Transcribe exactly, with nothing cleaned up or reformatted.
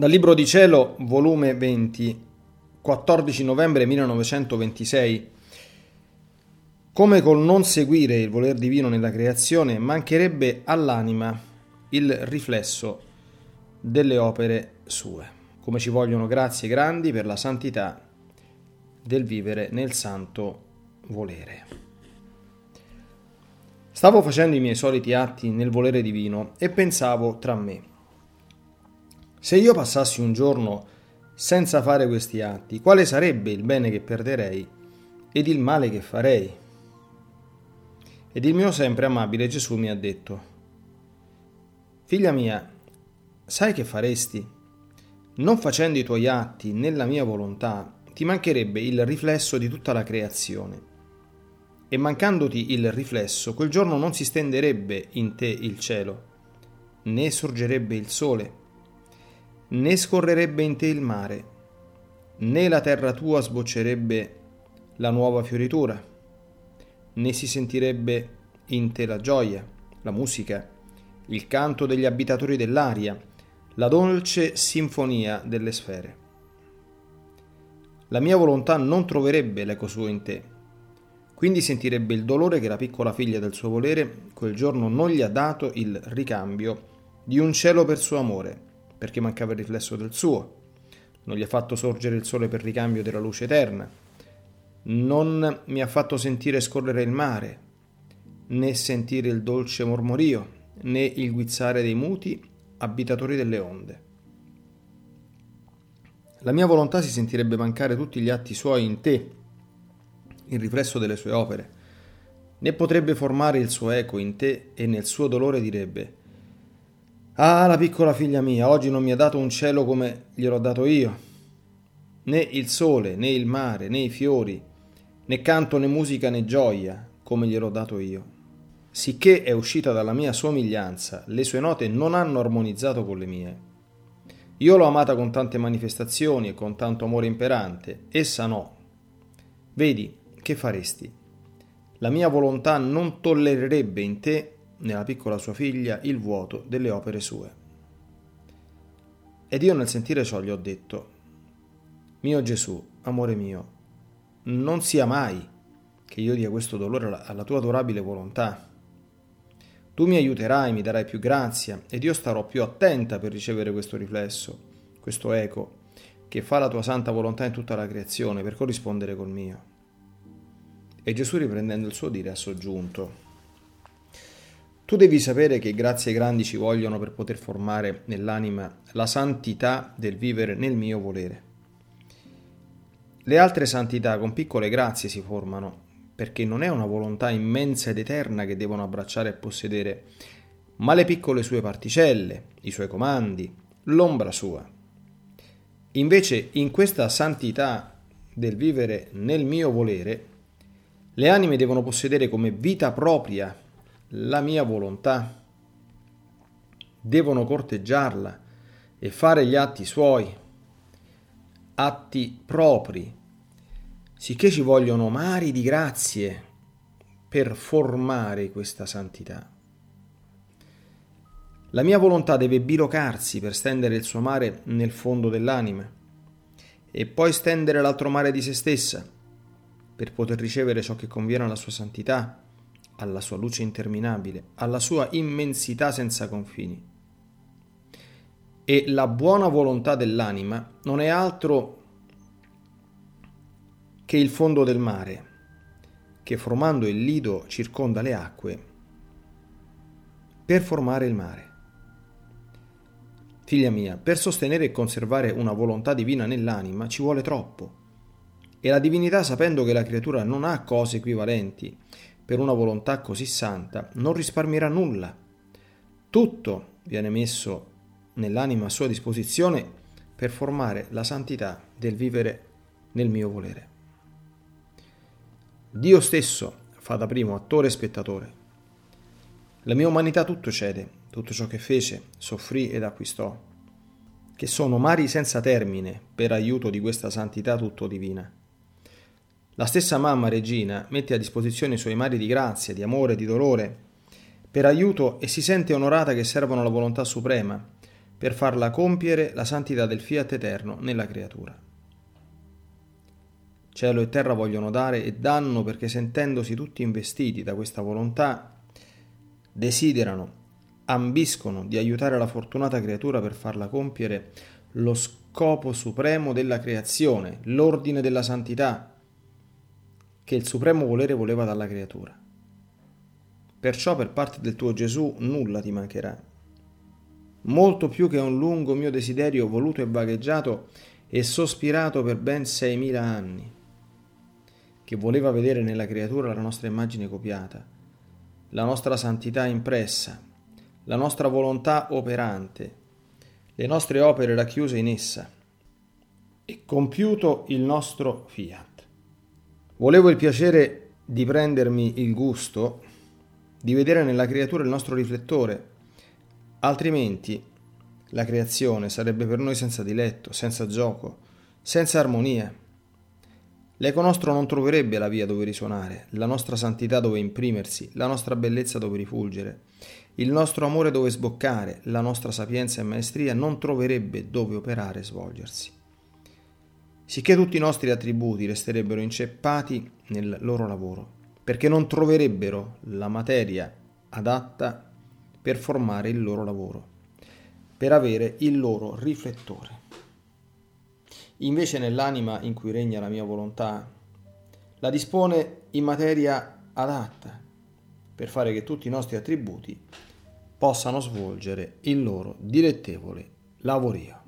Dal Libro di Cielo, volume venti, quattordici novembre millenovecentoventisei. Come col non seguire il voler divino nella creazione, mancherebbe all'anima il riflesso delle opere sue. Come ci vogliono grazie grandi per la santità del vivere nel santo volere. Stavo facendo i miei soliti atti nel volere divino e pensavo tra me: se io passassi un giorno senza fare questi atti, quale sarebbe il bene che perderei ed il male che farei? Ed il mio sempre amabile Gesù mi ha detto: figlia mia, sai che faresti? Non facendo i tuoi atti nella mia volontà, ti mancherebbe il riflesso di tutta la creazione. E mancandoti il riflesso, quel giorno non si stenderebbe in te il cielo, né sorgerebbe il sole, né scorrerebbe in te il mare, né la terra tua sboccerebbe la nuova fioritura, né si sentirebbe in te la gioia, la musica, il canto degli abitatori dell'aria, la dolce sinfonia delle sfere. La mia volontà non troverebbe l'eco suo in te, quindi sentirebbe il dolore che la piccola figlia del suo volere quel giorno non gli ha dato il ricambio di un cielo per suo amore, perché mancava il riflesso del suo, non gli ha fatto sorgere il sole per ricambio della luce eterna, non mi ha fatto sentire scorrere il mare, né sentire il dolce mormorio, né il guizzare dei muti abitatori delle onde. La mia volontà si sentirebbe mancare tutti gli atti suoi in te, il riflesso delle sue opere, né potrebbe formare il suo eco in te e nel suo dolore direbbe: ah, la piccola figlia mia, oggi non mi ha dato un cielo come gliel'ho dato io, né il sole, né il mare, né i fiori, né canto, né musica, né gioia, come gliel'ho dato io. Sicché è uscita dalla mia somiglianza, le sue note non hanno armonizzato con le mie. Io l'ho amata con tante manifestazioni e con tanto amore imperante, essa no. Vedi, che faresti? La mia volontà non tollererebbe in te, nella piccola sua figlia, il vuoto delle opere sue. Ed io nel sentire ciò gli ho detto: mio Gesù, amore mio, non sia mai che io dia questo dolore alla tua adorabile volontà. Tu mi aiuterai, mi darai più grazia ed io starò più attenta per ricevere questo riflesso, questo eco che fa la tua santa volontà in tutta la creazione, per corrispondere col mio. E Gesù, riprendendo il suo dire, ha soggiunto: tu devi sapere che grazie grandi ci vogliono per poter formare nell'anima la santità del vivere nel mio volere. Le altre santità con piccole grazie si formano, perché non è una volontà immensa ed eterna che devono abbracciare e possedere, ma le piccole sue particelle, i suoi comandi, l'ombra sua. Invece, in questa santità del vivere nel mio volere, le anime devono possedere come vita propria la mia volontà, devono corteggiarla e fare gli atti suoi, atti propri, sicché ci vogliono mari di grazie per formare questa santità. La mia volontà deve bilocarsi per stendere il suo mare nel fondo dell'anima e poi stendere l'altro mare di se stessa per poter ricevere ciò che conviene alla sua santità, alla sua luce interminabile, alla sua immensità senza confini. E la buona volontà dell'anima non è altro che il fondo del mare, che formando il lido circonda le acque per formare il mare. Figlia mia, per sostenere e conservare una volontà divina nell'anima ci vuole troppo, e la divinità, sapendo che la creatura non ha cose equivalenti per una volontà così santa, non risparmierà nulla. Tutto viene messo nell'anima a sua disposizione per formare la santità del vivere nel mio volere. Dio stesso fa da primo attore e spettatore. La mia umanità tutto cede, tutto ciò che fece, soffrì ed acquistò, che sono mari senza termine per aiuto di questa santità tutto divina. La stessa mamma regina mette a disposizione i suoi mari di grazia, di amore, di dolore per aiuto, e si sente onorata che servano la volontà suprema, per farla compiere la santità del Fiat eterno nella creatura. Cielo e terra vogliono dare e danno perché, sentendosi tutti investiti da questa volontà, desiderano, ambiscono di aiutare la fortunata creatura per farla compiere lo scopo supremo della creazione, l'ordine della santità che il supremo volere voleva dalla creatura. Perciò per parte del tuo Gesù nulla ti mancherà. Molto più che un lungo mio desiderio voluto e vagheggiato e sospirato per ben seimila anni, che voleva vedere nella creatura la nostra immagine copiata, la nostra santità impressa, la nostra volontà operante, le nostre opere racchiuse in essa, e compiuto il nostro fiat. Volevo il piacere di prendermi il gusto di vedere nella creatura il nostro riflettore, altrimenti la creazione sarebbe per noi senza diletto, senza gioco, senza armonia. L'eco nostro non troverebbe la via dove risuonare, la nostra santità dove imprimersi, la nostra bellezza dove rifulgere, il nostro amore dove sboccare, la nostra sapienza e maestria non troverebbe dove operare e svolgersi. Sicché tutti i nostri attributi resterebbero inceppati nel loro lavoro, perché non troverebbero la materia adatta per formare il loro lavoro, per avere il loro riflettore. Invece nell'anima in cui regna la mia volontà, la dispone in materia adatta, per fare che tutti i nostri attributi possano svolgere il loro dilettevole lavorio.